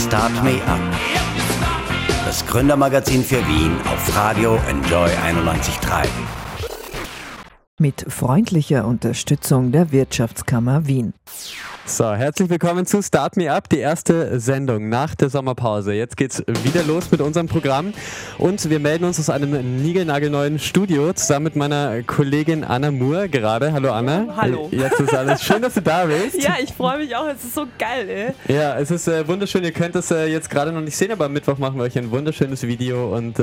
Start Me Up. Das Gründermagazin für Wien auf Radio Enjoy 91.3. Mit freundlicher Unterstützung der Wirtschaftskammer Wien. So, herzlich willkommen zu Start Me Up, die erste Sendung nach der Sommerpause. Jetzt geht's wieder los mit unserem Programm und wir melden uns aus einem niegelnagelneuen Studio zusammen mit meiner Kollegin Anna Muhr gerade. Hallo Anna. Hallo. Jetzt ist alles schön, dass du da bist. Ja, ich freue mich auch. Es ist so geil, ey. Ja, es ist wunderschön. Ihr könnt es jetzt gerade noch nicht sehen, aber am Mittwoch machen wir euch ein wunderschönes Video und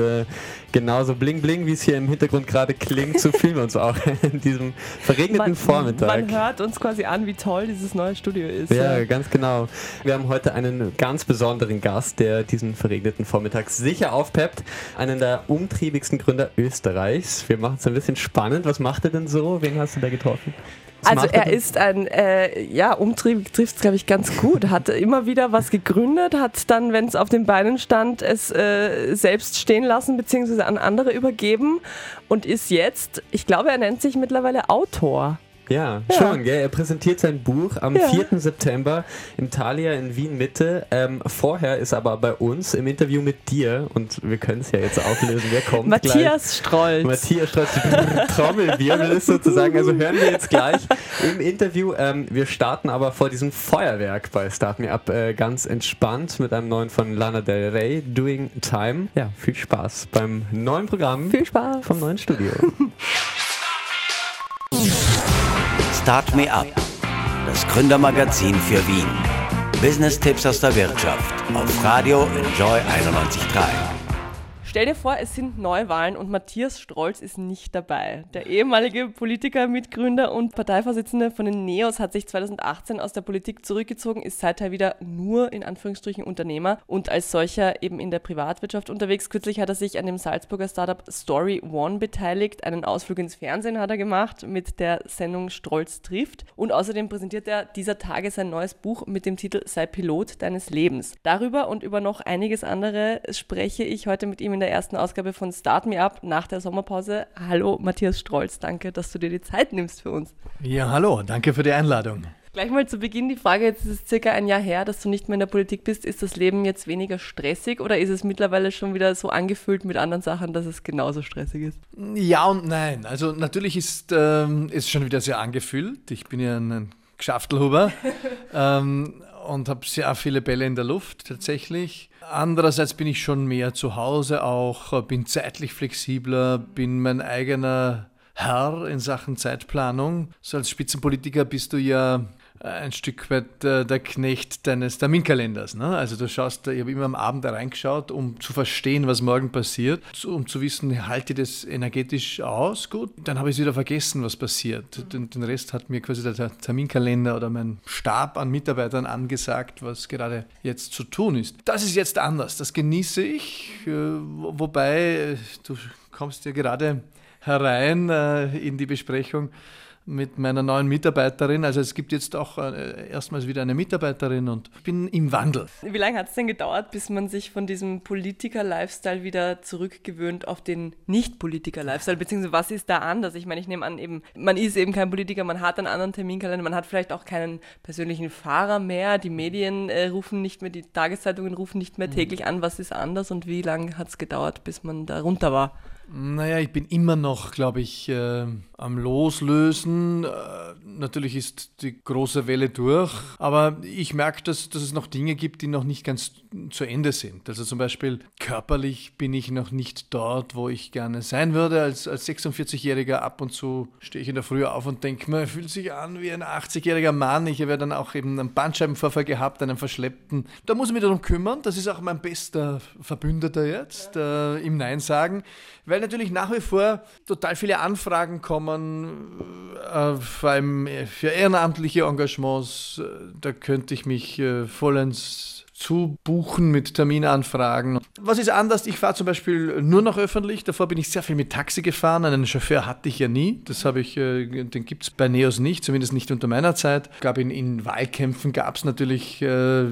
genauso bling bling, wie es hier im Hintergrund gerade klingt, so fühlen wir uns auch. In diesem verregneten Vormittag. Man hört uns quasi an, wie toll dieses neue Studio ist. Ja, ganz genau. Wir haben heute einen ganz besonderen Gast, der diesen verregneten Vormittag sicher aufpeppt. Einen der umtriebigsten Gründer Österreichs. Wir machen es ein bisschen spannend. Was macht er denn so? Wen hast du da getroffen? Also er ist ein, umtriebig trifft es, glaube ich, ganz gut. Hat immer wieder was gegründet, hat dann, wenn es auf den Beinen stand, es selbst stehen lassen bzw. an andere übergeben und ist jetzt, ich glaube, er nennt sich mittlerweile Autor. Ja, ja, schon, gell? Er präsentiert sein Buch am 4. September im Thalia in Wien Mitte. Vorher ist aber bei uns im Interview mit dir, und wir können es ja jetzt auflösen, wer kommt Matthias gleich? Matthias Strolz. Trommelwirbel ist sozusagen, also hören wir jetzt gleich im Interview. Wir starten aber vor diesem Feuerwerk bei Start Me Up ganz entspannt mit einem neuen von Lana Del Rey, Doing Time. Ja, viel Spaß beim neuen Programm. Viel Spaß vom neuen Studio. Start Me Up, das Gründermagazin für Wien. Business-Tipps aus der Wirtschaft auf Radio Enjoy 91.3. Stell dir vor, es sind Neuwahlen und Matthias Strolz ist nicht dabei. Der ehemalige Politiker, Mitgründer und Parteivorsitzende von den Neos hat sich 2018 aus der Politik zurückgezogen, ist seither wieder nur in Anführungsstrichen Unternehmer und als solcher eben in der Privatwirtschaft unterwegs. Kürzlich hat er sich an dem Salzburger Startup Story.one beteiligt. Einen Ausflug ins Fernsehen hat er gemacht mit der Sendung Strolz trifft. Und außerdem präsentiert er dieser Tage sein neues Buch mit dem Titel Sei Pilot deines Lebens. Darüber und über noch einiges andere spreche ich heute mit ihm in der ersten Ausgabe von Start Me Up nach der Sommerpause. Hallo Matthias Strolz, danke, dass du dir die Zeit nimmst für uns. Ja, hallo, danke für die Einladung. Gleich mal zu Beginn die Frage, jetzt ist es circa ein Jahr her, dass du nicht mehr in der Politik bist. Ist das Leben jetzt weniger stressig oder ist es mittlerweile schon wieder so angefüllt mit anderen Sachen, dass es genauso stressig ist? Ja und nein. Also natürlich ist es schon wieder sehr angefüllt. Ich bin ja ein Geschäftelhuber und habe sehr viele Bälle in der Luft tatsächlich. Andererseits bin ich schon mehr zu Hause auch, bin zeitlich flexibler, bin mein eigener Herr in Sachen Zeitplanung. So als Spitzenpolitiker bist du ja ein Stück weit der Knecht deines Terminkalenders, ne? Also du schaust, ich habe immer am Abend da reingeschaut, um zu verstehen, was morgen passiert, um zu wissen, halte ich das energetisch aus, gut, dann habe ich es wieder vergessen, was passiert. Den Rest hat mir quasi der Terminkalender oder mein Stab an Mitarbeitern angesagt, was gerade jetzt zu tun ist. Das ist jetzt anders, das genieße ich, wobei du kommst ja gerade herein in die Besprechung mit meiner neuen Mitarbeiterin. Also es gibt jetzt auch erstmals wieder eine Mitarbeiterin und ich bin im Wandel. Wie lange hat es denn gedauert, bis man sich von diesem Politiker-Lifestyle wieder zurückgewöhnt auf den Nicht-Politiker-Lifestyle? Beziehungsweise was ist da anders? Ich meine, ich nehme an, eben, man ist eben kein Politiker, man hat einen anderen Terminkalender, man hat vielleicht auch keinen persönlichen Fahrer mehr, die Medien rufen nicht mehr, die Tageszeitungen rufen nicht mehr täglich an. Was ist anders und wie lange hat es gedauert, bis man da runter war? Naja, ich bin immer noch, glaube ich, am Loslösen. Natürlich ist die große Welle durch, aber ich merke, dass es noch Dinge gibt, die noch nicht ganz zu Ende sind. Also zum Beispiel körperlich bin ich noch nicht dort, wo ich gerne sein würde. Als 46-Jähriger ab und zu stehe ich in der Früh auf und denke mir, fühlt sich an wie ein 80-jähriger Mann. Ich habe ja dann auch eben einen Bandscheibenvorfall gehabt, einen verschleppten. Da muss ich mich darum kümmern. Das ist auch mein bester Verbündeter jetzt, im Nein sagen. Weil natürlich nach wie vor total viele Anfragen kommen, vor allem für ehrenamtliche Engagements. Da könnte ich mich vollends zubuchen mit Terminanfragen. Was ist anders? Ich fahre zum Beispiel nur noch öffentlich. Davor bin ich sehr viel mit Taxi gefahren. Einen Chauffeur hatte ich ja nie. Das habe ich, den gibt es bei Neos nicht, zumindest nicht unter meiner Zeit. Gab in Wahlkämpfen gab es natürlich, da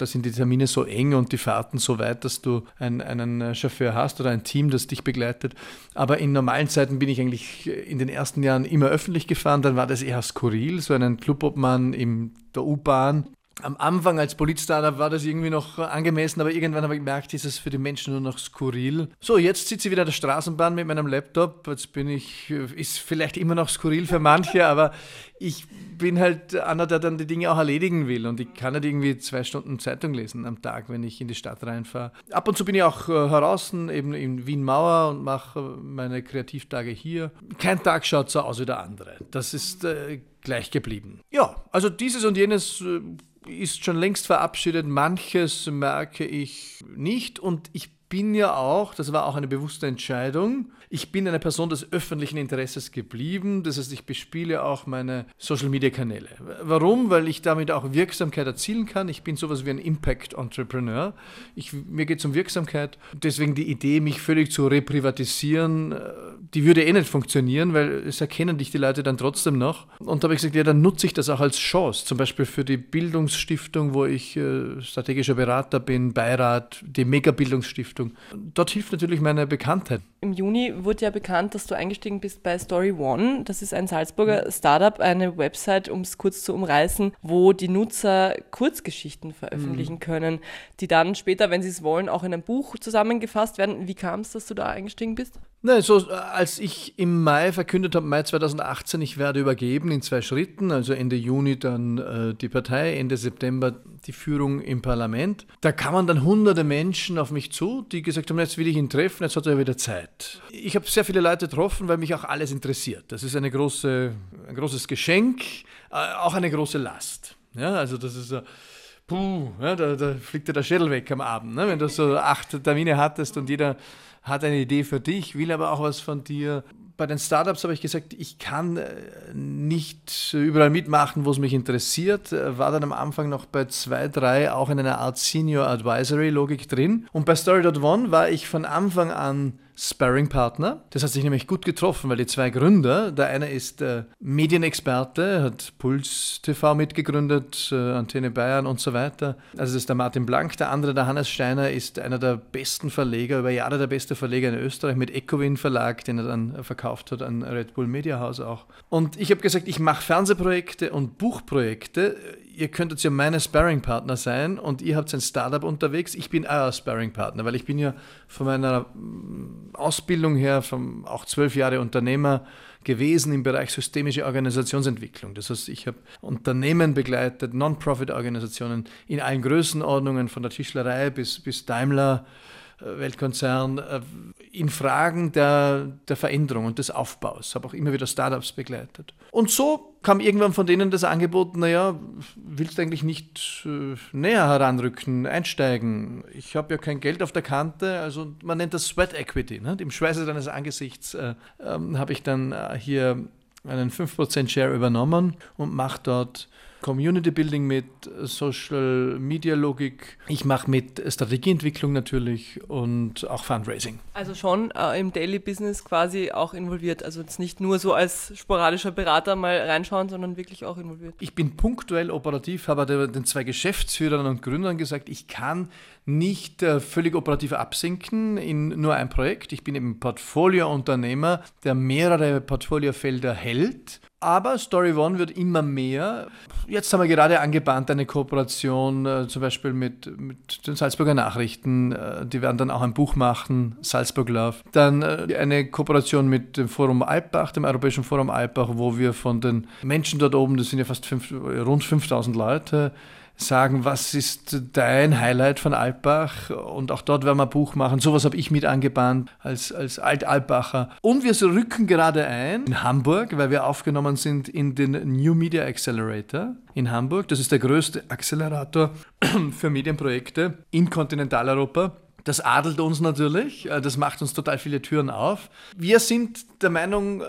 sind die Termine so eng und die Fahrten so weit, dass du einen Chauffeur hast oder ein Team, das dich begleitet. Aber in normalen Zeiten bin ich eigentlich in den ersten Jahren immer öffentlich gefahren. Dann war das eher skurril, so einen Clubobmann in der U-Bahn. am Anfang als Polit-Startup war das irgendwie noch angemessen, aber irgendwann habe ich gemerkt, ist es für die Menschen nur noch skurril. So, jetzt sitze ich wieder in der Straßenbahn mit meinem Laptop. Jetzt bin ich, ist vielleicht immer noch skurril für manche, aber ich bin halt einer, der dann die Dinge auch erledigen will. Und ich kann nicht irgendwie 2 Stunden Zeitung lesen am Tag, wenn ich in die Stadt reinfahre. Ab und zu bin ich auch heraus, eben in Wien Mauer und mache meine Kreativtage hier. Kein Tag schaut so aus wie der andere. Das ist gleich geblieben. Ja, also dieses und jenes ist schon längst verabschiedet. Manches merke ich nicht und ich bin ja auch, das war auch eine bewusste Entscheidung, ich bin eine Person des öffentlichen Interesses geblieben. Das heißt, ich bespiele auch meine Social-Media-Kanäle. Warum? Weil ich damit auch Wirksamkeit erzielen kann. Ich bin sowas wie ein Impact-Entrepreneur. Mir geht es um Wirksamkeit. Deswegen die Idee, mich völlig zu reprivatisieren, die würde nicht funktionieren, weil es erkennen dich die Leute dann trotzdem noch. Und da habe ich gesagt, ja, dann nutze ich das auch als Chance. Zum Beispiel für die Bildungsstiftung, wo ich strategischer Berater bin, Beirat, die Mega-Bildungsstiftung. Dort hilft natürlich meine Bekanntheit. Im Juni wurde ja bekannt, dass du eingestiegen bist bei Story.one. Das ist ein Salzburger Startup, eine Website, um es kurz zu umreißen, wo die Nutzer Kurzgeschichten veröffentlichen können, die dann später, wenn sie es wollen, auch in ein Buch zusammengefasst werden. Wie kam es, dass du da eingestiegen bist? Nein, so als ich im Mai verkündet habe, Mai 2018, ich werde übergeben in 2 Schritten, also Ende Juni dann die Partei, Ende September die Führung im Parlament. Da kamen dann hunderte Menschen auf mich zu, die gesagt haben, jetzt will ich ihn treffen, jetzt hat er wieder Zeit. Ich habe sehr viele Leute getroffen, weil mich auch alles interessiert. Das ist ein großes Geschenk, auch eine große Last. Ja, also das ist da fliegt dir der Schädel weg am Abend, ne? Wenn du so 8 Termine hattest und jeder hat eine Idee für dich, will aber auch was von dir. Bei den Startups habe ich gesagt, ich kann nicht überall mitmachen, wo es mich interessiert. War dann am Anfang noch bei 2, 3 auch in einer Art Senior Advisory Logik drin. Und bei Story.one war ich von Anfang an Sparring-Partner. Das hat sich nämlich gut getroffen, weil die 2 Gründer, der eine ist Medienexperte, hat PULS-TV mitgegründet, Antenne Bayern und so weiter. Also das ist der Martin Blank, der andere, der Hannes Steiner, ist einer der besten Verleger, über Jahre der beste Verleger in Österreich mit Ecowin Verlag, den er dann verkauft hat an Red Bull Media House auch. Und ich habe gesagt, ich mache Fernsehprojekte und Buchprojekte. Ihr könntet ja meine Sparring-Partner sein und ihr habt ein Startup unterwegs. Ich bin euer Sparring-Partner, weil ich bin ja von meiner Ausbildung her auch 12 Jahre Unternehmer gewesen im Bereich systemische Organisationsentwicklung. Das heißt, ich habe Unternehmen begleitet, Non-Profit-Organisationen in allen Größenordnungen, von der Tischlerei bis Daimler, Weltkonzern, in Fragen der Veränderung und des Aufbaus. Habe auch immer wieder Startups begleitet. Und so kam irgendwann von denen das Angebot, naja, willst du eigentlich nicht näher heranrücken, einsteigen? Ich habe ja kein Geld auf der Kante, also man nennt das Sweat Equity. Ne? Im Schweiße deines Angesichts habe ich dann hier einen 5% Share übernommen und mache dort Community Building mit, Social Media Logik. Ich mache mit Strategieentwicklung natürlich und auch Fundraising. Also schon im Daily Business quasi auch involviert. Also jetzt nicht nur so als sporadischer Berater mal reinschauen, sondern wirklich auch involviert. Ich bin punktuell operativ, habe den 2 Geschäftsführern und Gründern gesagt, ich kann nicht völlig operativ absinken in nur ein Projekt. Ich bin eben Portfolio-Unternehmer, der mehrere Portfoliofelder hält. Aber Story.one wird immer mehr. Jetzt haben wir gerade angebahnt eine Kooperation, zum Beispiel mit den Salzburger Nachrichten. Die werden dann auch ein Buch machen, Salzburg Love. Dann eine Kooperation mit dem Forum Alpbach, dem Europäischen Forum Alpbach, wo wir von den Menschen dort oben, das sind ja fast rund 5000 Leute, sagen, was ist dein Highlight von Alpbach? Und auch dort werden wir ein Buch machen. Sowas habe ich mit angebahnt als Alt-Alpbacher. Und wir rücken gerade ein in Hamburg, weil wir aufgenommen sind in den New Media Accelerator in Hamburg. Das ist der größte Accelerator für Medienprojekte in Kontinentaleuropa. Das adelt uns natürlich. Das macht uns total viele Türen auf. Wir sind der Meinung,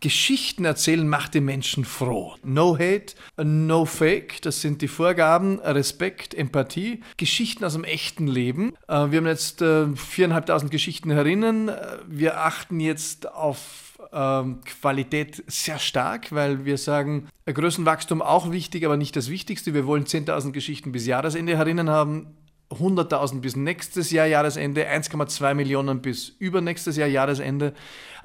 Geschichten erzählen macht die Menschen froh. No hate, no fake, das sind die Vorgaben, Respekt, Empathie, Geschichten aus dem echten Leben. Wir haben jetzt 4.500 Geschichten herinnen. Wir achten jetzt auf Qualität sehr stark, weil wir sagen, Größenwachstum auch wichtig, aber nicht das Wichtigste. Wir wollen 10.000 Geschichten bis Jahresende herinnen haben. 100.000 bis nächstes Jahr Jahresende, 1,2 Millionen bis übernächstes Jahr Jahresende.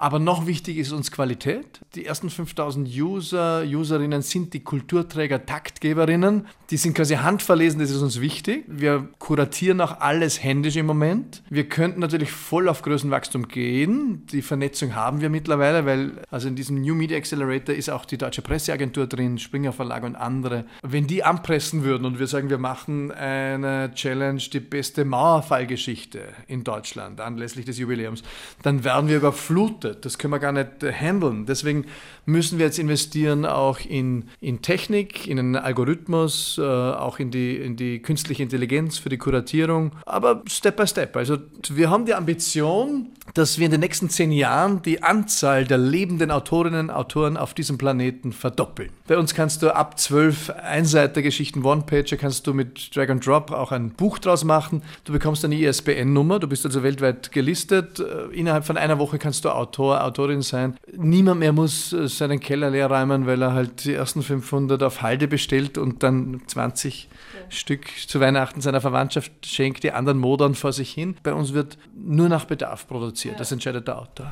Aber noch wichtig ist uns Qualität. Die ersten 5000 User, Userinnen sind die Kulturträger, Taktgeberinnen. Die sind quasi handverlesen, das ist uns wichtig. Wir kuratieren auch alles händisch im Moment. Wir könnten natürlich voll auf Größenwachstum gehen. Die Vernetzung haben wir mittlerweile, weil also in diesem New Media Accelerator ist auch die Deutsche Presseagentur drin, Springer Verlag und andere. Wenn die anpressen würden und wir sagen, wir machen eine Challenge, die beste Mauerfallgeschichte in Deutschland anlässlich des Jubiläums, dann werden wir überflutet. Das können wir gar nicht handeln. Deswegen müssen wir jetzt investieren auch in Technik, in einen Algorithmus, auch in die künstliche Intelligenz für die Kuratierung, aber Step by Step. Also wir haben die Ambition, dass wir in den nächsten 10 Jahren die Anzahl der lebenden Autorinnen und Autoren auf diesem Planeten verdoppeln. Bei uns kannst du ab 12 Einseitergeschichten, One-Pager, kannst du mit Drag and Drop auch ein Buch draus machen. Du bekommst eine ISBN-Nummer, du bist also weltweit gelistet. Innerhalb von einer Woche kannst du Autor, Autorin sein. Niemand mehr muss seinen Keller leer räumen, weil er halt die ersten 500 auf Halde bestellt und dann 20 Stück zu Weihnachten seiner Verwandtschaft schenkt, die anderen modern vor sich hin. Bei uns wird nur nach Bedarf produziert, das entscheidet der Autor.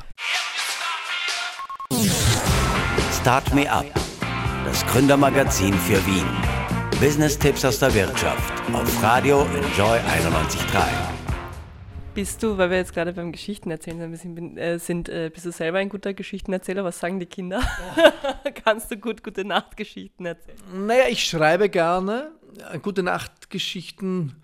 Start Me Up, das Gründermagazin für Wien. Business-Tipps aus der Wirtschaft auf Radio Enjoy 91.3. Bist du, weil wir jetzt gerade beim Geschichtenerzählen ein bisschen sind, bist du selber ein guter Geschichtenerzähler? Was sagen die Kinder? Ja. Kannst du gute Nachtgeschichten erzählen? Naja, ich schreibe gerne gute Nachtgeschichten.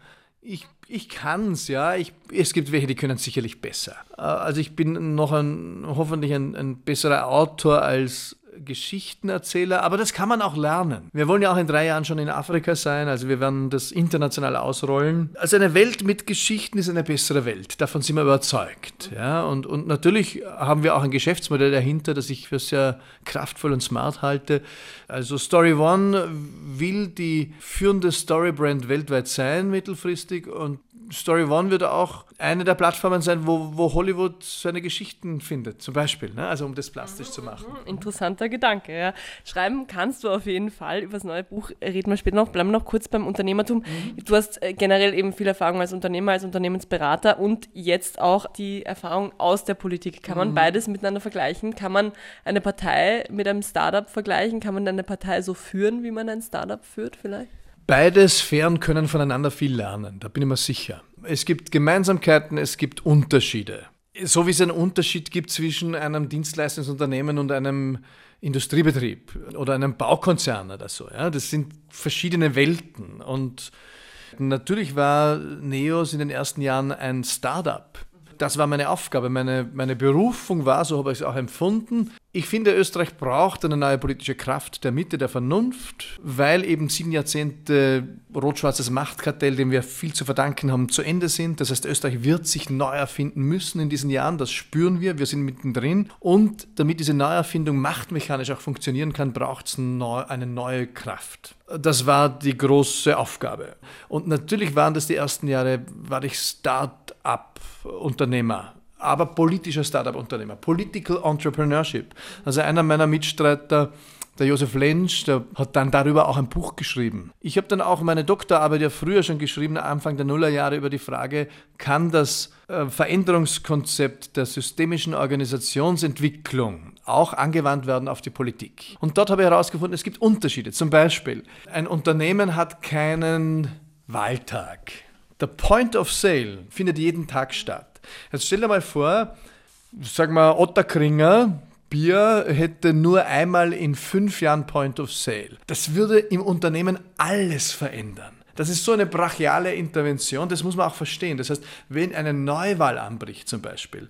Ich kann es, ja. Es gibt welche, die können es sicherlich besser. Also ich bin noch hoffentlich ein besserer Autor als Geschichtenerzähler, aber das kann man auch lernen. Wir wollen ja auch in 3 Jahren schon in Afrika sein, also wir werden das international ausrollen. Also eine Welt mit Geschichten ist eine bessere Welt, davon sind wir überzeugt. Ja? Und natürlich haben wir auch ein Geschäftsmodell dahinter, das ich für sehr kraftvoll und smart halte. Also Story.one will die führende Story-Brand weltweit sein, mittelfristig, und Story.one wird auch eine der Plattformen sein, wo Hollywood seine Geschichten findet, zum Beispiel, ne? Also um das plastisch zu machen. Interessanter Gedanke, ja. Schreiben kannst du auf jeden Fall. Über das neue Buch reden wir später noch. Bleiben wir noch kurz beim Unternehmertum. Du hast generell eben viel Erfahrung als Unternehmer, als Unternehmensberater und jetzt auch die Erfahrung aus der Politik. Kann man beides miteinander vergleichen? Kann man eine Partei mit einem Startup vergleichen? Kann man eine Partei so führen, wie man ein Startup führt vielleicht? Beide Sphären können voneinander viel lernen, da bin ich mir sicher. Es gibt Gemeinsamkeiten, es gibt Unterschiede. So wie es einen Unterschied gibt zwischen einem Dienstleistungsunternehmen und einem Industriebetrieb oder einem Baukonzern oder so. Ja? Das sind verschiedene Welten. Und natürlich war Neos in den ersten Jahren ein Startup. Das war meine Aufgabe, meine Berufung war, so habe ich es auch empfunden. Ich finde, Österreich braucht eine neue politische Kraft der Mitte, der Vernunft, weil eben 7 Jahrzehnte rot-schwarzes Machtkartell, dem wir viel zu verdanken haben, zu Ende sind. Das heißt, Österreich wird sich neu erfinden müssen in diesen Jahren, das spüren wir, wir sind mittendrin. Und damit diese Neuerfindung machtmechanisch auch funktionieren kann, braucht es eine neue Kraft. Das war die große Aufgabe. Und natürlich waren das die ersten Jahre, war ich Start-up-Unternehmer, aber politischer Startup-Unternehmer, Political Entrepreneurship. Also einer meiner Mitstreiter, der Josef Lensch, der hat dann darüber auch ein Buch geschrieben. Ich habe dann auch meine Doktorarbeit ja früher schon geschrieben, Anfang der Nullerjahre, über die Frage, kann das Veränderungskonzept der systemischen Organisationsentwicklung auch angewandt werden auf die Politik? Und dort habe ich herausgefunden, es gibt Unterschiede. Zum Beispiel, ein Unternehmen hat keinen Wahltag. Der Point of Sale findet jeden Tag statt. Jetzt stell dir mal vor, sagen wir, Otterkringer Bier hätte nur einmal in 5 Jahren Point of Sale. Das würde im Unternehmen alles verändern. Das ist so eine brachiale Intervention, das muss man auch verstehen. Das heißt, wenn eine Neuwahl anbricht zum Beispiel,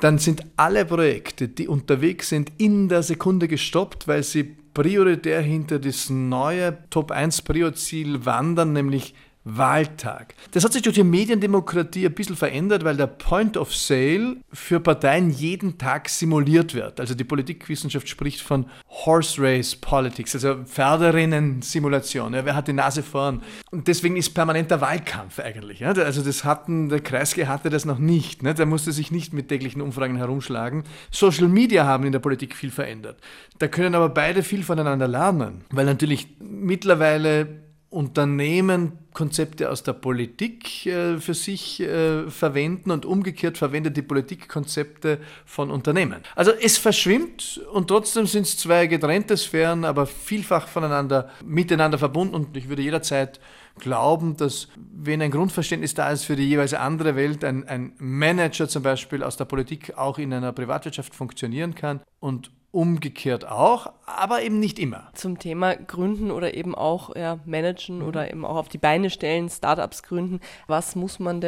dann sind alle Projekte, die unterwegs sind, in der Sekunde gestoppt, weil sie prioritär hinter das neue Top-1-Prio-Ziel wandern, nämlich Wahltag. Das hat sich durch die Mediendemokratie ein bisschen verändert, weil der Point of Sale für Parteien jeden Tag simuliert wird. Also die Politikwissenschaft spricht von Horse Race Politics, also Pferderennen-Simulation. Ja, wer hat die Nase vorn? Und deswegen ist permanenter Wahlkampf eigentlich. Ja? Also der Kreisky hatte das noch nicht. Ne? Der musste sich nicht mit täglichen Umfragen herumschlagen. Social Media haben in der Politik viel verändert. Da können aber beide viel voneinander lernen, weil natürlich mittlerweile Unternehmen Konzepte aus der Politik für sich verwenden und umgekehrt verwendet die Politik Konzepte von Unternehmen. Also es verschwimmt und trotzdem sind es zwei getrennte Sphären, aber vielfach voneinander miteinander verbunden, und ich würde jederzeit glauben, dass wenn ein Grundverständnis da ist für die jeweils andere Welt, ein Manager zum Beispiel aus der Politik auch in einer Privatwirtschaft funktionieren kann und umgekehrt auch, aber eben nicht immer. Zum Thema Gründen oder eben auch managen oder eben auch auf die Beine stellen, Startups gründen. Was muss man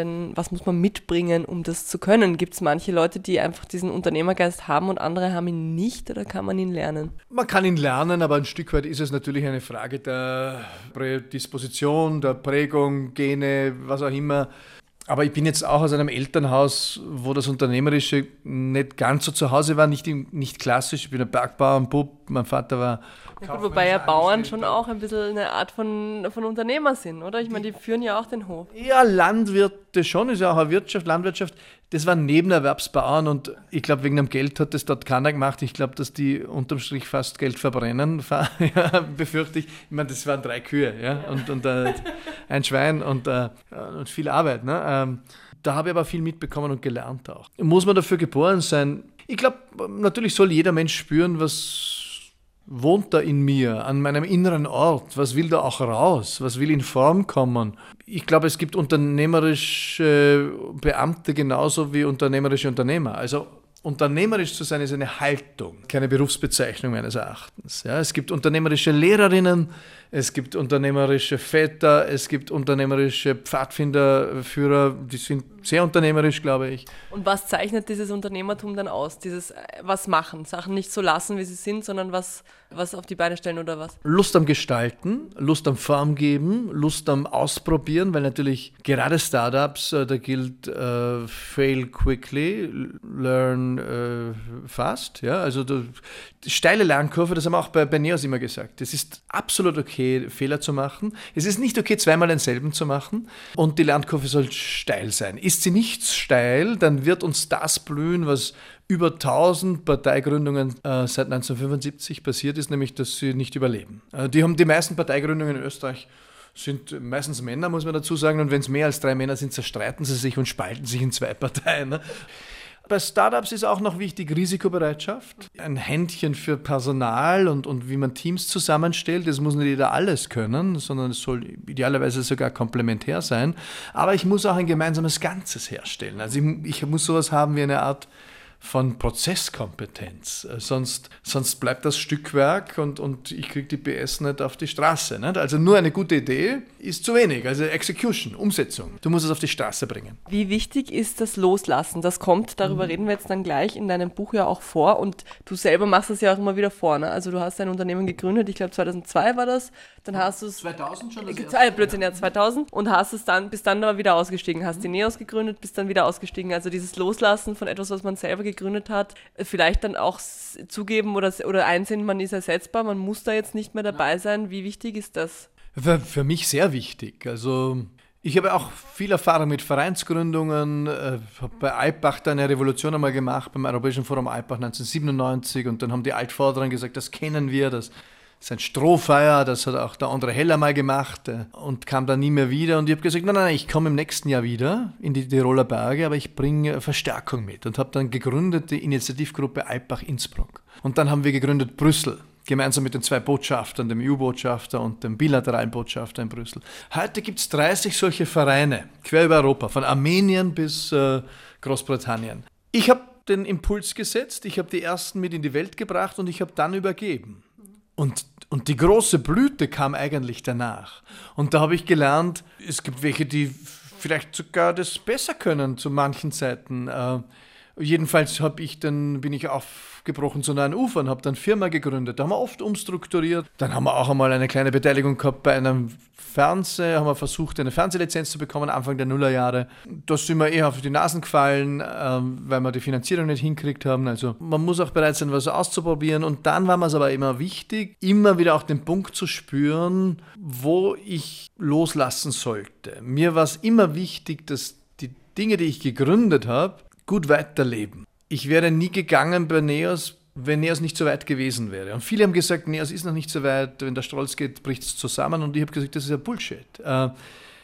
mitbringen, um das zu können? Gibt es manche Leute, die einfach diesen Unternehmergeist haben und andere haben ihn nicht, oder kann man ihn lernen? Man kann ihn lernen, aber ein Stück weit ist es natürlich eine Frage der Prädisposition, der Prägung, Gene, was auch immer. Aber ich bin jetzt auch aus einem Elternhaus, wo das Unternehmerische nicht ganz so zu Hause war, nicht klassisch. Ich bin ein Bergbauer, ein Bub, mein Vater war... Ja, gut, wobei ja Bauern schon auch ein bisschen eine Art von Unternehmer sind, oder? Ich meine, die führen ja auch den Hof. Ja, Landwirte schon, ist ja auch eine Wirtschaft, Landwirtschaft. Das waren Nebenerwerbsbauern und ich glaube, wegen dem Geld hat das dort keiner gemacht. Ich glaube, dass die unterm Strich fast Geld verbrennen, befürchte ich. Ich meine, das waren 3 Kühe und ein Schwein und viel Arbeit, ne? Da habe ich aber viel mitbekommen und gelernt auch. Muss man dafür geboren sein? Ich glaube, natürlich soll jeder Mensch spüren, was wohnt da in mir, an meinem inneren Ort, was will da auch raus, was will in Form kommen. Ich glaube, es gibt unternehmerische Beamte genauso wie unternehmerische Unternehmer. Also unternehmerisch zu sein ist eine Haltung, keine Berufsbezeichnung meines Erachtens. Ja, es gibt unternehmerische Lehrerinnen, es gibt unternehmerische Väter, es gibt unternehmerische Pfadfinderführer, die sind sehr unternehmerisch, glaube ich. Und was zeichnet dieses Unternehmertum dann aus? Dieses was machen, Sachen nicht so lassen, wie sie sind, sondern was auf die Beine stellen oder was? Lust am Gestalten, Lust am Form geben, Lust am Ausprobieren, weil natürlich gerade Startups, da gilt fail quickly, learn fast. Ja? Also die steile Lernkurve, das haben wir auch bei Neos immer gesagt. Es ist absolut okay, Fehler zu machen. Es ist nicht okay, zweimal denselben zu machen. Und die Lernkurve soll steil sein. Ist sie nicht steil, dann wird uns das blühen, was über 1000 Parteigründungen seit 1975 passiert ist, nämlich, dass sie nicht überleben. Die meisten Parteigründungen in Österreich sind meistens Männer, muss man dazu sagen. Und wenn es mehr als 3 Männer sind, zerstreiten sie sich und spalten sich in 2 Parteien. Ne? Bei Startups ist auch noch wichtig Risikobereitschaft, ein Händchen für Personal und wie man Teams zusammenstellt. Das muss nicht jeder alles können, sondern es soll idealerweise sogar komplementär sein. Aber ich muss auch ein gemeinsames Ganzes herstellen. Also ich muss sowas haben wie eine Art von Prozesskompetenz. Sonst bleibt das Stückwerk und ich kriege die PS nicht auf die Straße. Nicht? Also nur eine gute Idee ist zu wenig. Also Execution, Umsetzung. Du musst es auf die Straße bringen. Wie wichtig ist das Loslassen? Das kommt, darüber reden wir jetzt dann gleich, in deinem Buch ja auch vor, und du selber machst das ja auch immer wieder vor. Ne? Also du hast dein Unternehmen gegründet, ich glaube 2002 war das. Dann hast du es 2000 schon? 2000. Und hast es dann, bist dann aber wieder ausgestiegen. Hast die Neos gegründet, bist dann wieder ausgestiegen. Also dieses Loslassen von etwas, was man selber gegründet hat, vielleicht dann auch zugeben oder einsehen, man ist ersetzbar, man muss da jetzt nicht mehr dabei sein. Wie wichtig ist das? Für mich sehr wichtig. Also ich habe auch viel Erfahrung mit Vereinsgründungen, habe bei Alpbach da eine Revolution einmal gemacht, beim Europäischen Forum Alpbach 1997, und dann haben die Altvorderen gesagt, das kennen wir, das ist ein Strohfeuer, das hat auch der Andre Heller mal gemacht und kam dann nie mehr wieder. Und ich habe gesagt, nein, ich komme im nächsten Jahr wieder in die Tiroler Berge, aber ich bringe Verstärkung mit, und habe dann gegründet die Initiativgruppe Alpbach-Innsbruck. Und dann haben wir gegründet Brüssel, gemeinsam mit den 2 Botschaftern, dem EU-Botschafter und dem bilateralen Botschafter in Brüssel. Heute gibt es 30 solche Vereine, quer über Europa, von Armenien bis Großbritannien. Ich habe den Impuls gesetzt, ich habe die ersten mit in die Welt gebracht und ich habe dann übergeben. Und die große Blüte kam eigentlich danach. Und da habe ich gelernt, es gibt welche, die vielleicht sogar das besser können zu manchen Zeiten. Jedenfalls bin ich aufgebrochen zu neuen Ufern, habe dann Firma gegründet. Da haben wir oft umstrukturiert. Dann haben wir auch einmal eine kleine Beteiligung gehabt bei einem haben wir versucht, eine Fernsehlizenz zu bekommen, Anfang der Nullerjahre. Da sind wir eher auf die Nasen gefallen, weil wir die Finanzierung nicht hinkriegt haben. Also man muss auch bereit sein, was auszuprobieren. Und dann war mir es aber immer wichtig, immer wieder auch den Punkt zu spüren, wo ich loslassen sollte. Mir war es immer wichtig, dass die Dinge, die ich gegründet habe, gut weiterleben. Ich wäre nie gegangen bei Neos, wenn Neos nicht so weit gewesen wäre. Und viele haben gesagt, Neos ist noch nicht so weit, wenn der Strolz geht, bricht es zusammen. Und ich habe gesagt, das ist ja Bullshit.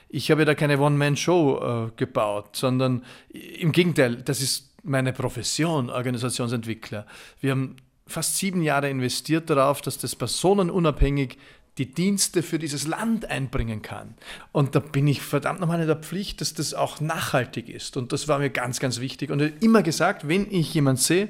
Ich habe ja da keine One-Man-Show gebaut, sondern im Gegenteil, das ist meine Profession, Organisationsentwickler. Wir haben fast 7 Jahre investiert darauf, dass das personenunabhängig die Dienste für dieses Land einbringen kann. Und da bin ich verdammt nochmal in der Pflicht, dass das auch nachhaltig ist. Und das war mir ganz, ganz wichtig. Und ich habe immer gesagt, wenn ich jemanden sehe,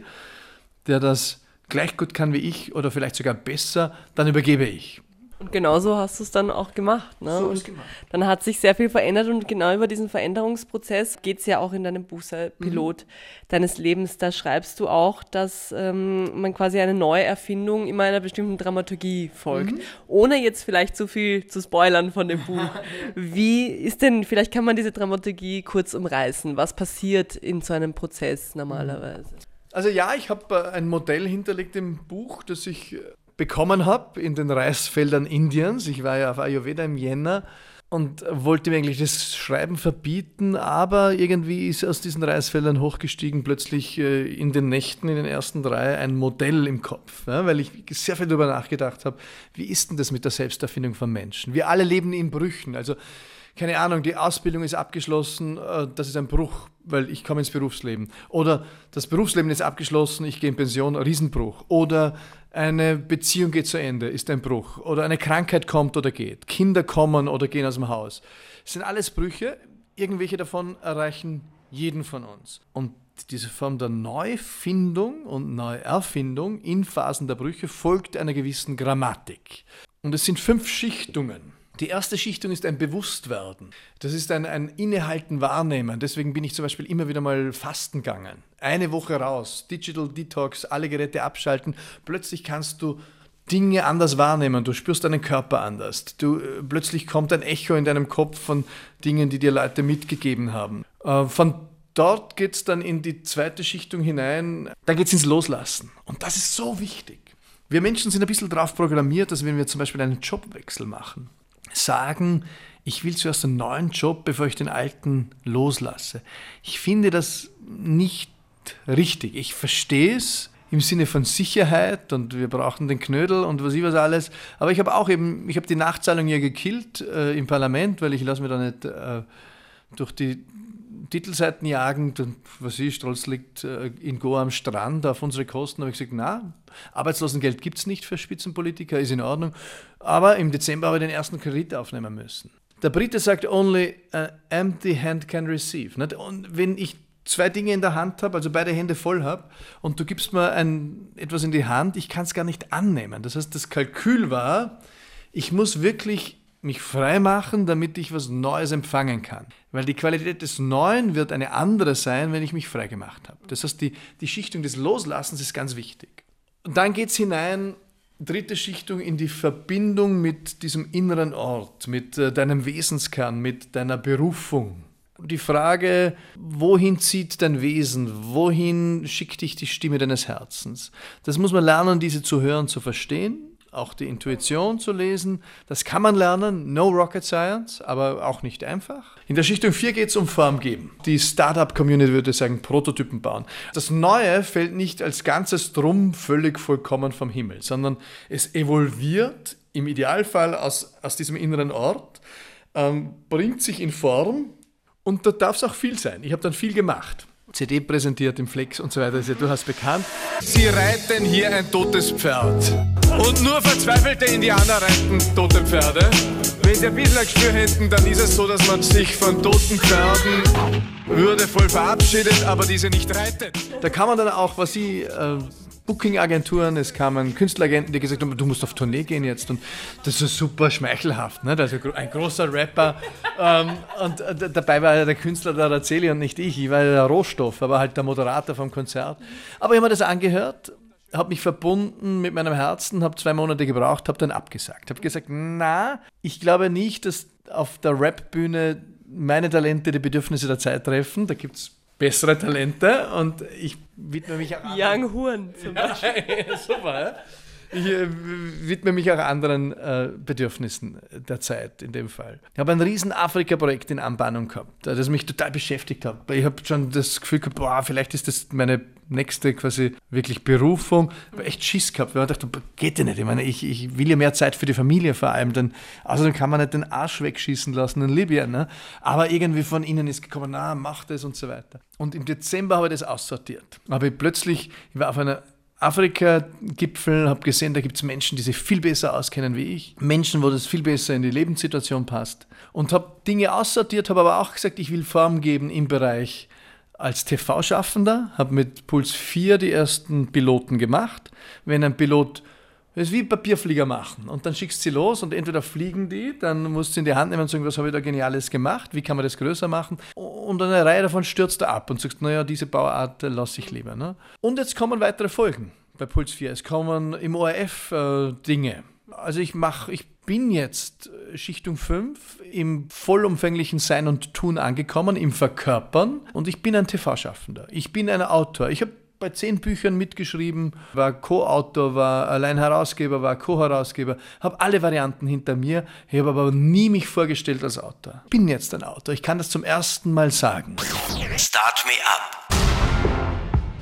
der das gleich gut kann wie ich oder vielleicht sogar besser, dann übergebe ich. Und genauso hast du es dann auch gemacht. Ne? So ist gemacht. Dann hat sich sehr viel verändert und genau über diesen Veränderungsprozess geht es ja auch in deinem Buch Sei Pilot deines Lebens. Da schreibst du auch, dass man quasi eine Neuerfindung immer einer bestimmten Dramaturgie folgt. Ohne jetzt vielleicht zu viel zu spoilern von dem Buch. Wie ist denn, vielleicht kann man diese Dramaturgie kurz umreißen. Was passiert in so einem Prozess normalerweise? Also ja, ich habe ein Modell hinterlegt im Buch, das ich bekommen habe in den Reisfeldern Indiens. Ich war ja auf Ayurveda im Jänner und wollte mir eigentlich das Schreiben verbieten, aber irgendwie ist aus diesen Reisfeldern hochgestiegen plötzlich in den Nächten, in den ersten 3 ein Modell im Kopf, ja, weil ich sehr viel darüber nachgedacht habe, wie ist denn das mit der Selbsterfindung von Menschen? Wir alle leben in Brüchen, also keine Ahnung, die Ausbildung ist abgeschlossen, das ist ein Bruch, weil ich komme ins Berufsleben. Oder das Berufsleben ist abgeschlossen, ich gehe in Pension, Riesenbruch. Oder eine Beziehung geht zu Ende, ist ein Bruch. Oder eine Krankheit kommt oder geht. Kinder kommen oder gehen aus dem Haus. Das sind alles Brüche, irgendwelche davon erreichen jeden von uns. Und diese Form der Neufindung und Neuerfindung in Phasen der Brüche folgt einer gewissen Grammatik. Und es sind 5 Schichtungen. Die erste Schichtung ist ein Bewusstwerden. Das ist ein Innehalten, Wahrnehmen. Deswegen bin ich zum Beispiel immer wieder mal fasten gegangen. 1 Woche raus, Digital Detox, alle Geräte abschalten. Plötzlich kannst du Dinge anders wahrnehmen. Du spürst deinen Körper anders. Plötzlich kommt ein Echo in deinem Kopf von Dingen, die dir Leute mitgegeben haben. Von dort geht es dann in die zweite Schichtung hinein. Dann geht es ins Loslassen. Und das ist so wichtig. Wir Menschen sind ein bisschen drauf programmiert, dass wenn wir zum Beispiel einen Jobwechsel machen, sagen, ich will zuerst einen neuen Job, bevor ich den alten loslasse. Ich finde das nicht richtig. Ich verstehe es im Sinne von Sicherheit und wir brauchen den Knödel und was ich was alles. Aber ich habe auch eben, ich habe die Nachzahlung ja gekillt im Parlament, weil ich lasse mir da nicht durch die Titelseiten jagen, was ich, Strolz liegt in Goa am Strand auf unsere Kosten, habe ich gesagt, na, Arbeitslosengeld gibt es nicht für Spitzenpolitiker, ist in Ordnung, aber im Dezember habe ich den ersten Kredit aufnehmen müssen. Der Brite sagt, only an empty hand can receive. Und wenn ich 2 Dinge in der Hand habe, also beide Hände voll habe und du gibst mir etwas in die Hand, ich kann es gar nicht annehmen. Das heißt, das Kalkül war, ich muss wirklich mich frei machen, damit ich was Neues empfangen kann. Weil die Qualität des Neuen wird eine andere sein, wenn ich mich frei gemacht habe. Das heißt, die Schichtung des Loslassens ist ganz wichtig. Und dann geht es hinein, dritte Schichtung, in die Verbindung mit diesem inneren Ort, mit deinem Wesenskern, mit deiner Berufung. Die Frage, wohin zieht dein Wesen, wohin schickt dich die Stimme deines Herzens? Das muss man lernen, diese zu hören, zu verstehen. Auch die Intuition zu lesen, das kann man lernen, no rocket science, aber auch nicht einfach. In der Schichtung 4 geht es um Form geben. Die Startup-Community würde sagen, Prototypen bauen. Das Neue fällt nicht als Ganzes drum völlig vollkommen vom Himmel, sondern es evolviert im Idealfall aus diesem inneren Ort, bringt sich in Form und da darf es auch viel sein. Ich habe dann viel gemacht. CD präsentiert im Flex und so weiter, ist ja durchaus bekannt. Sie reiten hier ein totes Pferd. Und nur verzweifelte Indianer reiten tote Pferde. Wenn Sie ein bisschen ein Gespür hätten, dann ist es so, dass man sich von toten Pferden würdevoll verabschiedet, aber diese nicht reitet. Da kann man dann auch, was Sie... Booking-Agenturen, es kamen Künstleragenten, die gesagt haben, du musst auf Tournee gehen jetzt und das ist super schmeichelhaft, ne? Also ein großer Rapper und dabei war ja der Künstler der Razzelli und nicht ich, ich war ja der Rohstoff, aber halt der Moderator vom Konzert. Aber ich habe mir das angehört, habe mich verbunden mit meinem Herzen, habe 2 Monate gebraucht, habe dann abgesagt. Habe gesagt, na, ich glaube nicht, dass auf der Rap-Bühne meine Talente die Bedürfnisse der Zeit treffen, da gibt es bessere Talente und ich widme mich auch Young Huren zum Beispiel. Ja, super. Ich widme mich auch anderen Bedürfnissen der Zeit in dem Fall. Ich habe ein riesen Afrika-Projekt in Anbahnung gehabt, das mich total beschäftigt hat. Ich habe schon das Gefühl gehabt, boah, vielleicht ist das meine nächste quasi wirklich Berufung. Ich habe echt Schiss gehabt, weil ich dachte, geht ja nicht. Ich meine, ich will ja mehr Zeit für die Familie vor allem. Außerdem kann man nicht den Arsch wegschießen lassen in Libyen. Ne? Aber irgendwie von innen ist gekommen, na, mach das und so weiter. Und im Dezember habe ich das aussortiert. Habe ich plötzlich, ich war auf einer Afrika-Gipfel, habe gesehen, da gibt es Menschen, die sich viel besser auskennen wie ich. Menschen, wo das viel besser in die Lebenssituation passt. Und habe Dinge aussortiert, habe aber auch gesagt, ich will Form geben im Bereich als TV-Schaffender. Habe mit Puls 4 die ersten Piloten gemacht. Wenn ein Pilot, das ist wie Papierflieger machen und dann schickst du sie los und entweder fliegen die, dann musst du in die Hand nehmen und sagen, was habe ich da Geniales gemacht, wie kann man das größer machen, und eine Reihe davon stürzt er ab und sagst, naja, diese Bauart lasse ich lieber. Ne? Und jetzt kommen weitere Folgen bei Puls 4, es kommen im ORF Dinge. Also ich bin jetzt Schichtung 5 im vollumfänglichen Sein und Tun angekommen, im Verkörpern, und ich bin ein TV-Schaffender, ich bin ein Autor, ich habe bei 10 Büchern mitgeschrieben, war Co-Autor, war Alleinherausgeber, war Co-Herausgeber, habe alle Varianten hinter mir, ich habe aber nie mich vorgestellt als Autor. Ich bin jetzt ein Autor, ich kann das zum ersten Mal sagen. Start me up.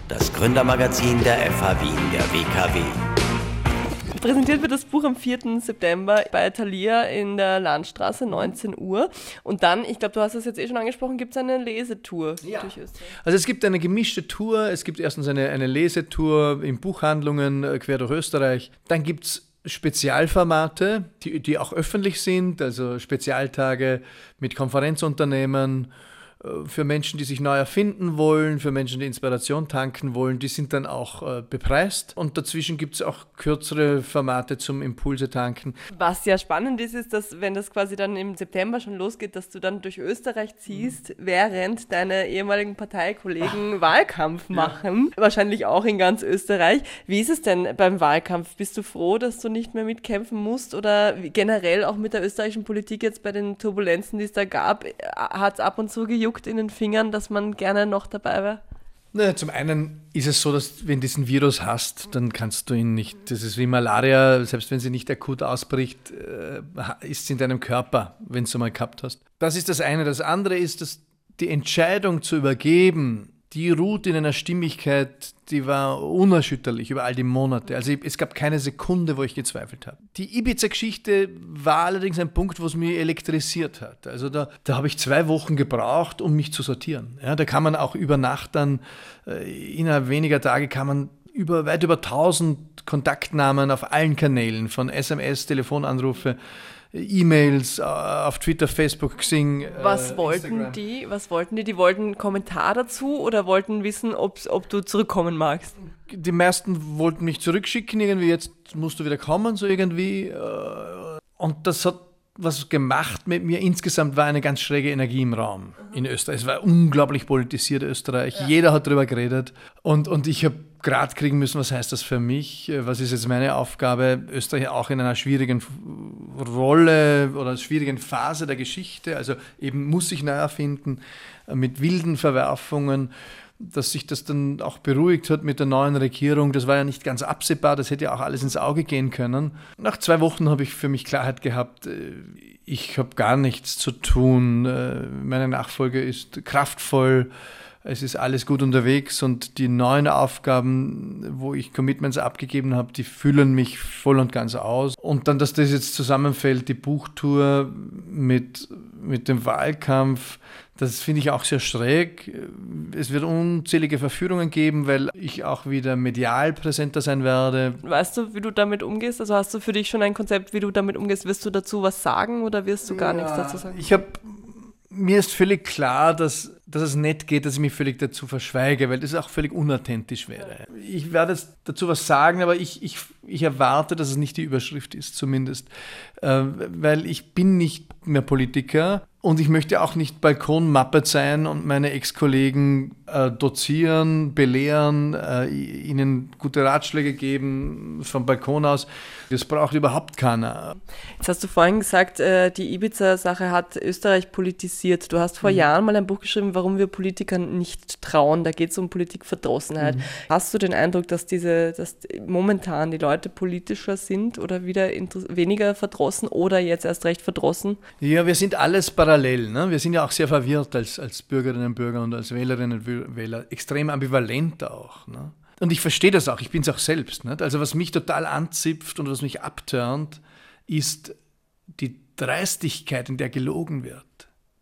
Das Gründermagazin der FH Wien, der WKW. Präsentiert wird das Buch am 4. September bei Thalia in der Landstraße, 19 Uhr. Und dann, ich glaube, du hast das jetzt schon angesprochen, gibt es eine Lesetour durch Österreich. Also es gibt eine gemischte Tour. Es gibt erstens eine Lesetour in Buchhandlungen quer durch Österreich. Dann gibt es Spezialformate, die auch öffentlich sind, also Spezialtage mit Konferenzunternehmen, für Menschen, die sich neu erfinden wollen, für Menschen, die Inspiration tanken wollen, die sind dann auch bepreist. Und dazwischen gibt es auch kürzere Formate zum Impulse tanken. Was ja spannend ist, ist, dass wenn das quasi dann im September schon losgeht, dass du dann durch Österreich ziehst, während deine ehemaligen Parteikollegen Wahlkampf machen. Ja. Wahrscheinlich auch in ganz Österreich. Wie ist es denn beim Wahlkampf? Bist du froh, dass du nicht mehr mitkämpfen musst? Oder generell auch mit der österreichischen Politik jetzt bei den Turbulenzen, die es da gab, hat es ab und zu gejuckt in den Fingern, dass man gerne noch dabei wäre? Naja, zum einen ist es so, dass wenn du diesen Virus hast, dann kannst du ihn nicht, das ist wie Malaria, selbst wenn sie nicht akut ausbricht, ist sie in deinem Körper, wenn du es mal gehabt hast. Das ist das eine. Das andere ist, dass die Entscheidung zu übergeben, die ruht in einer Stimmigkeit, die war unerschütterlich über all die Monate. Also es gab keine Sekunde, wo ich gezweifelt habe. Die Ibiza-Geschichte war allerdings ein Punkt, wo es mich elektrisiert hat. Also da habe ich 2 Wochen gebraucht, um mich zu sortieren. Ja, da kann man auch über Nacht dann, innerhalb weniger Tage kann man weit über 1000 Kontaktnamen auf allen Kanälen, von SMS, Telefonanrufe, E-Mails, auf Twitter, Facebook, Xing, Instagram. Was wollten die? Die wollten einen Kommentar dazu oder wollten wissen, ob du zurückkommen magst? Die meisten wollten mich zurückschicken, irgendwie, jetzt musst du wieder kommen, so irgendwie. Und das hat was gemacht mit mir. Insgesamt war eine ganz schräge Energie im Raum in Österreich. Es war unglaublich politisiert, Österreich. Ja. Jeder hat darüber geredet. Und ich habe Grad kriegen müssen, was heißt das für mich? Was ist jetzt meine Aufgabe? Österreich auch in einer schwierigen Rolle oder schwierigen Phase der Geschichte. Also eben muss sich neu erfinden mit wilden Verwerfungen. Dass sich das dann auch beruhigt hat mit der neuen Regierung, das war ja nicht ganz absehbar, das hätte ja auch alles ins Auge gehen können. Nach 2 Wochen habe ich für mich Klarheit gehabt, ich habe gar nichts zu tun, meine Nachfolge ist kraftvoll, es ist alles gut unterwegs und die neuen Aufgaben, wo ich Commitments abgegeben habe, die füllen mich voll und ganz aus. Und dann, dass das jetzt zusammenfällt, die Buchtour mit dem Wahlkampf, das finde ich auch sehr schräg. Es wird unzählige Verführungen geben, weil ich auch wieder medial präsenter sein werde. Weißt du, wie du damit umgehst? Also hast du für dich schon ein Konzept, wie du damit umgehst? Wirst du dazu was sagen oder wirst du gar nichts dazu sagen? Mir ist völlig klar, dass es nicht geht, dass ich mich völlig dazu verschweige, weil das auch völlig unauthentisch wäre. Ich werde jetzt dazu was sagen, aber ich erwarte, dass es nicht die Überschrift ist, zumindest. Weil ich bin nicht mehr Politiker. Und ich möchte auch nicht Balkon-Muppet sein und meine Ex-Kollegen dozieren, belehren, ihnen gute Ratschläge geben vom Balkon aus. Das braucht überhaupt keiner. Jetzt hast du vorhin gesagt, die Ibiza-Sache hat Österreich politisiert. Du hast vor Jahren mal ein Buch geschrieben, warum wir Politikern nicht trauen. Da geht es um Politikverdrossenheit. Hast du den Eindruck, dass momentan die Leute politischer sind oder wieder weniger verdrossen oder jetzt erst recht verdrossen? Ja, wir sind alles parallel. Ne? Wir sind ja auch sehr verwirrt als Bürgerinnen und Bürger und als Wählerinnen und Wähler. Extrem ambivalent auch. Ne? Und ich verstehe das auch, ich bin es auch selbst. Nicht? Also was mich total anzipft und was mich abturnt, ist die Dreistigkeit, in der gelogen wird.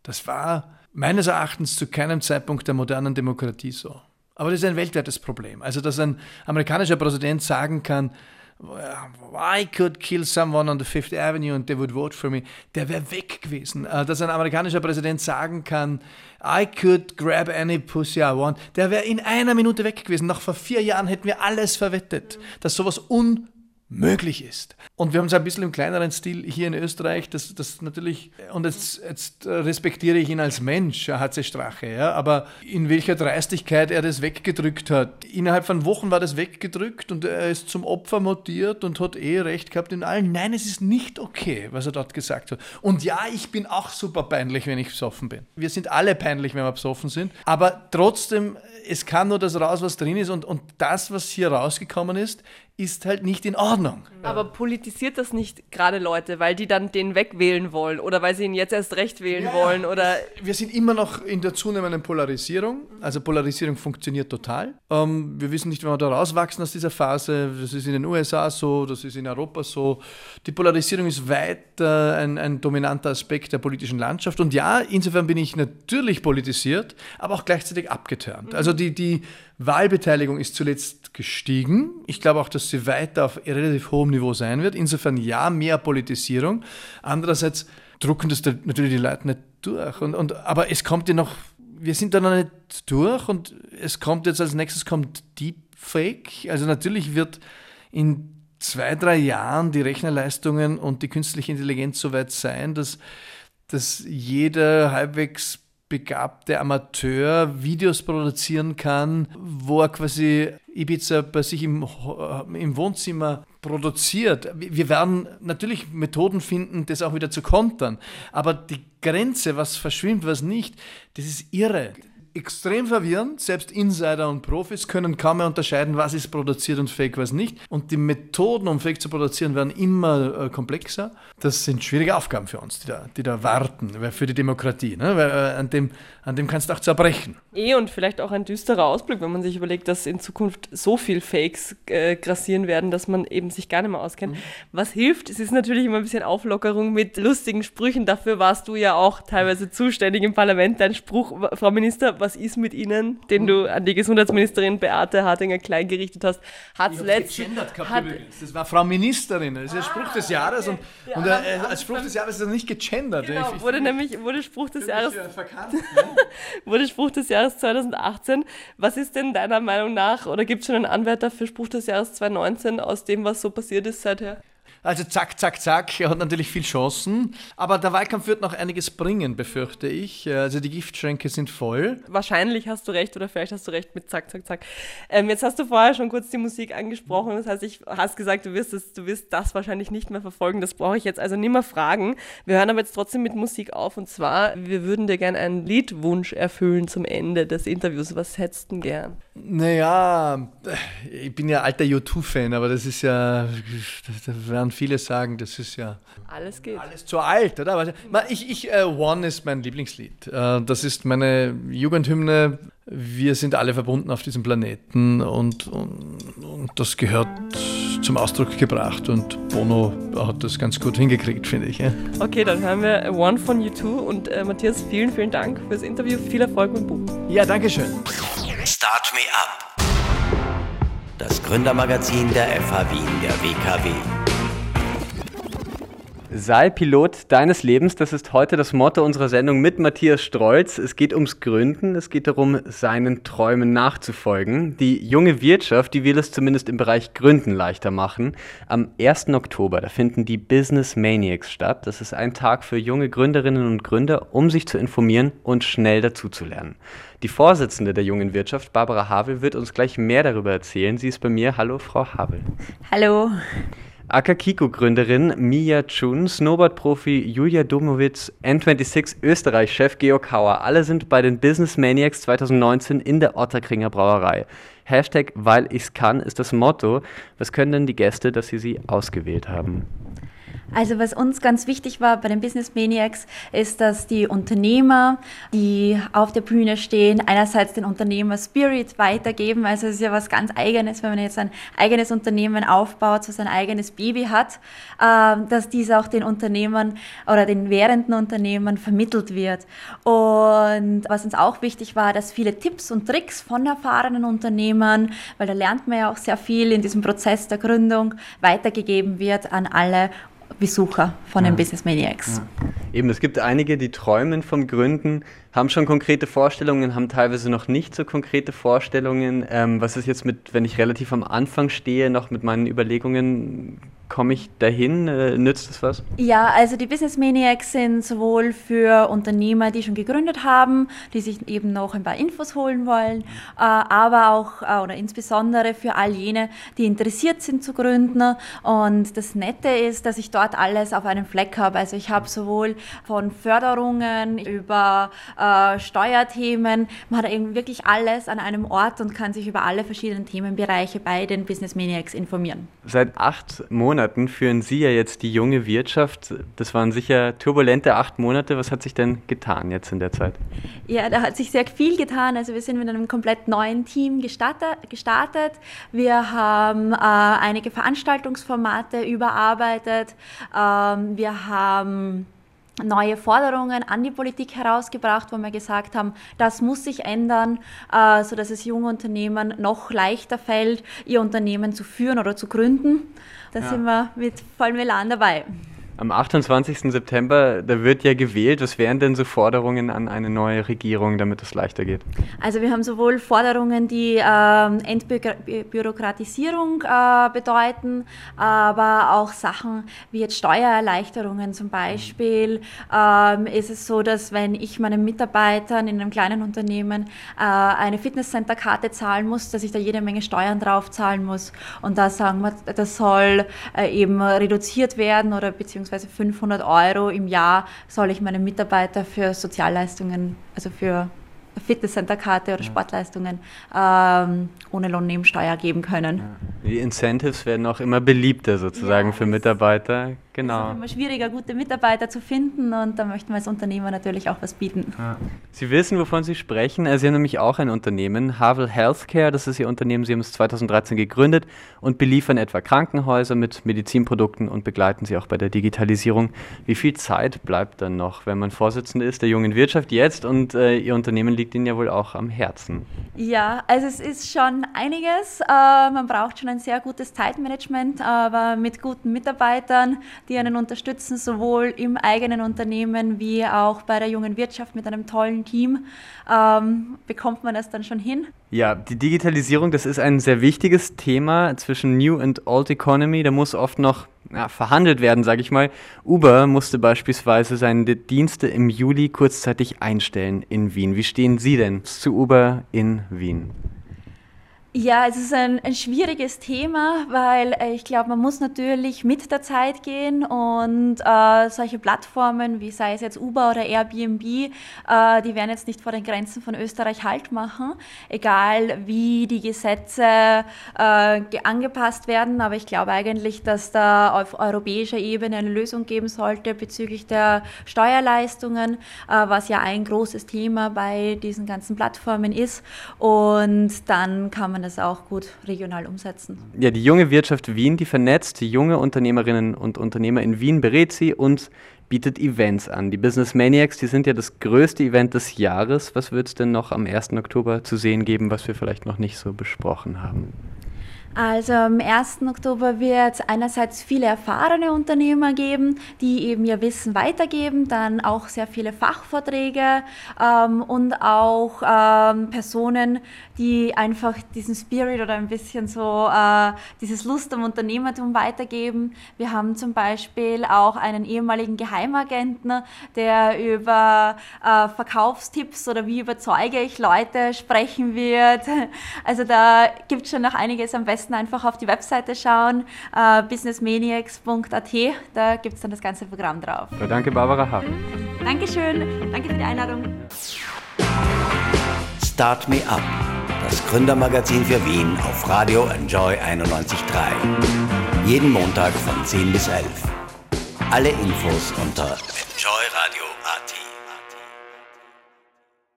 Das war meines Erachtens zu keinem Zeitpunkt der modernen Demokratie so. Aber das ist ein weltweites Problem. Also dass ein amerikanischer Präsident sagen kann, I could kill someone on the Fifth Avenue and they would vote for me. Der wäre weg gewesen. Dass ein amerikanischer Präsident sagen kann, I could grab any pussy I want. Der wäre in einer Minute weg gewesen. Noch vor 4 Jahren hätten wir alles verwettet, dass sowas unmöglich ist. Und wir haben es ein bisschen im kleineren Stil hier in Österreich, das natürlich, und jetzt respektiere ich ihn als Mensch, HC Strache, ja, aber in welcher Dreistigkeit er das weggedrückt hat. Innerhalb von Wochen war das weggedrückt und er ist zum Opfer mutiert und hat recht gehabt in allen. Nein, es ist nicht okay, was er dort gesagt hat. Und ja, ich bin auch super peinlich, wenn ich besoffen bin. Wir sind alle peinlich, wenn wir besoffen sind, aber trotzdem, es kann nur das raus, was drin ist und das, was hier rausgekommen ist halt nicht in Ordnung. Aber politisiert das nicht gerade Leute, weil die dann den wegwählen wollen oder weil sie ihn jetzt erst recht wählen wollen? Oder? Wir sind immer noch in der zunehmenden Polarisierung. Also Polarisierung funktioniert total. Wir wissen nicht, wenn wir da rauswachsen aus dieser Phase. Das ist in den USA so, das ist in Europa so. Die Polarisierung ist weit ein dominanter Aspekt der politischen Landschaft. Und ja, insofern bin ich natürlich politisiert, aber auch gleichzeitig abgeturnt. Also die Wahlbeteiligung ist zuletzt gestiegen. Ich glaube auch, dass sie weiter auf relativ hohem Niveau sein wird. Insofern ja, mehr Politisierung. Andererseits drucken das natürlich die Leute nicht durch. Aber es kommt ja noch, wir sind da noch nicht durch und es kommt jetzt als nächstes kommt Deepfake. Also natürlich wird in 2-3 Jahren die Rechnerleistungen und die künstliche Intelligenz so weit sein, dass jeder halbwegs begabte Amateur Videos produzieren kann, wo er quasi Ibiza bei sich im Wohnzimmer produziert. Wir werden natürlich Methoden finden, das auch wieder zu kontern. Aber die Grenze, was verschwimmt, was nicht, das ist irre. Extrem verwirrend, selbst Insider und Profis können kaum mehr unterscheiden, was ist produziert und fake, was nicht. Und die Methoden, um fake zu produzieren, werden immer komplexer. Das sind schwierige Aufgaben für uns, die da warten, für die Demokratie. Ne? Weil, an dem kannst du auch zerbrechen. Und vielleicht auch ein düsterer Ausblick, wenn man sich überlegt, dass in Zukunft so viel Fakes grassieren werden, dass man eben sich gar nicht mehr auskennt. Was hilft, es ist natürlich immer ein bisschen Auflockerung mit lustigen Sprüchen. Dafür warst du ja auch teilweise zuständig im Parlament. Dein Spruch, Frau Minister, was ist mit Ihnen, den du an die Gesundheitsministerin Beate Hartinger-Klein gerichtet hast, das war Frau Ministerin, das ist der Spruch des Jahres und als Spruch des Jahres ist er nicht gegendert. Genau, wurde Spruch des Jahres verkannt, ne? Wurde Spruch des Jahres 2018. Was ist denn deiner Meinung nach, oder gibt es schon einen Anwärter für Spruch des Jahres 2019 aus dem, was so passiert ist seither? Also zack, zack, zack, er hat natürlich viel Chancen. Aber der Wahlkampf wird noch einiges bringen, befürchte ich. Also die Giftschränke sind voll. Wahrscheinlich hast du recht, oder vielleicht hast du recht mit zack, zack, zack. Jetzt hast du vorher schon kurz die Musik angesprochen. Das heißt, hast gesagt, du wirst das wahrscheinlich nicht mehr verfolgen. Das brauche ich jetzt also nicht mehr fragen. Wir hören aber jetzt trotzdem mit Musik auf. Und zwar, wir würden dir gerne einen Liedwunsch erfüllen zum Ende des Interviews. Was hättest du denn gern? Naja, ich bin ja alter U2-Fan, aber das ist ja... Viele sagen, das ist ja alles geht. Alles zu alt, oder? One ist mein Lieblingslied. Das ist meine Jugendhymne. Wir sind alle verbunden auf diesem Planeten und das gehört zum Ausdruck gebracht. Und Bono hat das ganz gut hingekriegt, finde ich. Ja? Okay, dann hören wir One von U2 und Matthias, vielen, vielen Dank fürs Interview. Viel Erfolg mit dem Buch. Ja, danke schön. Start me up. Das Gründermagazin der FH Wien, der WKW. Sei Pilot deines Lebens, das ist heute das Motto unserer Sendung mit Matthias Strolz. Es geht ums Gründen, es geht darum, seinen Träumen nachzufolgen. Die junge Wirtschaft, die will es zumindest im Bereich Gründen leichter machen. Am 1. Oktober, da finden die Business Maniacs statt. Das ist ein Tag für junge Gründerinnen und Gründer, um sich zu informieren und schnell dazuzulernen. Die Vorsitzende der jungen Wirtschaft, Barbara Havel, wird uns gleich mehr darüber erzählen. Sie ist bei mir. Hallo, Frau Havel. Hallo. Akakiko-Gründerin Mia Chun, Snowboard-Profi Julia Domowitz, N26 Österreich-Chef Georg Hauer. Alle sind bei den Business Maniacs 2019 in der Otterkringer Brauerei. Hashtag weil ich's kann ist das Motto. Was können denn die Gäste, dass sie ausgewählt haben? Also was uns ganz wichtig war bei den Business Maniacs ist, dass die Unternehmer, die auf der Bühne stehen, einerseits den Unternehmer-Spirit weitergeben, also es ist ja was ganz Eigenes, wenn man jetzt ein eigenes Unternehmen aufbaut, so sein eigenes Baby hat, dass dies auch den Unternehmern oder den währenden Unternehmern vermittelt wird. Und was uns auch wichtig war, dass viele Tipps und Tricks von erfahrenen Unternehmern, weil da lernt man ja auch sehr viel in diesem Prozess der Gründung, weitergegeben wird an alle Besucher von den Business Maniacs. Ja. Eben, es gibt einige, die träumen vom Gründen, haben schon konkrete Vorstellungen, haben teilweise noch nicht so konkrete Vorstellungen. Was ist jetzt mit, wenn ich relativ am Anfang stehe, noch mit meinen Überlegungen? Komme ich dahin? Nützt das was? Ja, also die Business Maniacs sind sowohl für Unternehmer, die schon gegründet haben, die sich eben noch ein paar Infos holen wollen, aber auch oder insbesondere für all jene, die interessiert sind zu gründen. Und das Nette ist, dass ich dort alles auf einem Fleck habe. Also ich habe sowohl von Förderungen über Steuerthemen, man hat eben wirklich alles an einem Ort und kann sich über alle verschiedenen Themenbereiche bei den Business Maniacs informieren. Seit 8 Monaten führen Sie ja jetzt die junge Wirtschaft. Das waren sicher turbulente 8 Monate. Was hat sich denn getan jetzt in der Zeit? Ja, da hat sich sehr viel getan. Also wir sind mit einem komplett neuen Team gestartet. Wir haben einige Veranstaltungsformate überarbeitet. Wir haben neue Forderungen an die Politik herausgebracht, wo wir gesagt haben, das muss sich ändern, sodass es jungen Unternehmen noch leichter fällt, ihr Unternehmen zu führen oder zu gründen. Da sind wir mit vollem Elan dabei. Am 28. September, da wird ja gewählt. Was wären denn so Forderungen an eine neue Regierung, damit es leichter geht? Also wir haben sowohl Forderungen, die Entbürokratisierung bedeuten, aber auch Sachen wie jetzt Steuererleichterungen zum Beispiel. Ist es so, dass wenn ich meinen Mitarbeitern in einem kleinen Unternehmen eine Fitnesscenter-Karte zahlen muss, dass ich da jede Menge Steuern drauf zahlen muss. Und da sagen wir, das soll eben reduziert werden oder beziehungsweise 500 € im Jahr soll ich meinen Mitarbeiter für Sozialleistungen, also für Fitnesscenter-Karte oder Sportleistungen ohne Lohnnebensteuer geben können. Ja. Die Incentives werden auch immer beliebter sozusagen für Mitarbeiter. Genau. Es ist immer schwieriger, gute Mitarbeiter zu finden und da möchten wir als Unternehmer natürlich auch was bieten. Ja. Sie wissen, wovon Sie sprechen. Sie haben nämlich auch ein Unternehmen, Havel Healthcare, das ist Ihr Unternehmen. Sie haben es 2013 gegründet und beliefern etwa Krankenhäuser mit Medizinprodukten und begleiten sie auch bei der Digitalisierung. Wie viel Zeit bleibt dann noch, wenn man Vorsitzende ist der jungen Wirtschaft jetzt und Ihr Unternehmen liegt Ihnen ja wohl auch am Herzen? Ja, also es ist schon einiges. Man braucht schon ein sehr gutes Zeitmanagement, aber mit guten Mitarbeitern, die einen unterstützen, sowohl im eigenen Unternehmen wie auch bei der jungen Wirtschaft mit einem tollen Team, bekommt man das dann schon hin. Ja, die Digitalisierung, das ist ein sehr wichtiges Thema zwischen New and Old Economy. Da muss oft noch verhandelt werden, sage ich mal. Uber musste beispielsweise seine Dienste im Juli kurzzeitig einstellen in Wien. Wie stehen Sie denn zu Uber in Wien? Ja, es ist ein schwieriges Thema, weil ich glaube, man muss natürlich mit der Zeit gehen und solche Plattformen, wie sei es jetzt Uber oder Airbnb, die werden jetzt nicht vor den Grenzen von Österreich Halt machen, egal wie die Gesetze angepasst werden. Aber ich glaube eigentlich, dass da auf europäischer Ebene eine Lösung geben sollte bezüglich der Steuerleistungen, was ja ein großes Thema bei diesen ganzen Plattformen ist. Und dann kann man das auch gut regional umsetzen. Ja, die junge Wirtschaft Wien, die vernetzt junge Unternehmerinnen und Unternehmer in Wien, berät sie und bietet Events an. Die Business Maniacs, die sind ja das größte Event des Jahres. Was wird es denn noch am 1. Oktober zu sehen geben, was wir vielleicht noch nicht so besprochen haben? Also am 1. Oktober wird es einerseits viele erfahrene Unternehmer geben, die eben ihr Wissen weitergeben, dann auch sehr viele Fachvorträge und auch Personen, die einfach diesen Spirit oder ein bisschen so dieses Lust am Unternehmertum weitergeben. Wir haben zum Beispiel auch einen ehemaligen Geheimagenten, der über Verkaufstipps oder wie überzeuge ich Leute sprechen wird. Also da gibt es schon noch einiges. Am besten einfach auf die Webseite schauen, businessmaniacs.at, da gibt es dann das ganze Programm drauf. Ja, danke Barbara Hafen. Dankeschön, danke für die Einladung. Start Me Up, das Gründermagazin für Wien auf Radio Enjoy 91.3. Jeden Montag von 10 bis 11. Alle Infos unter enjoy.com.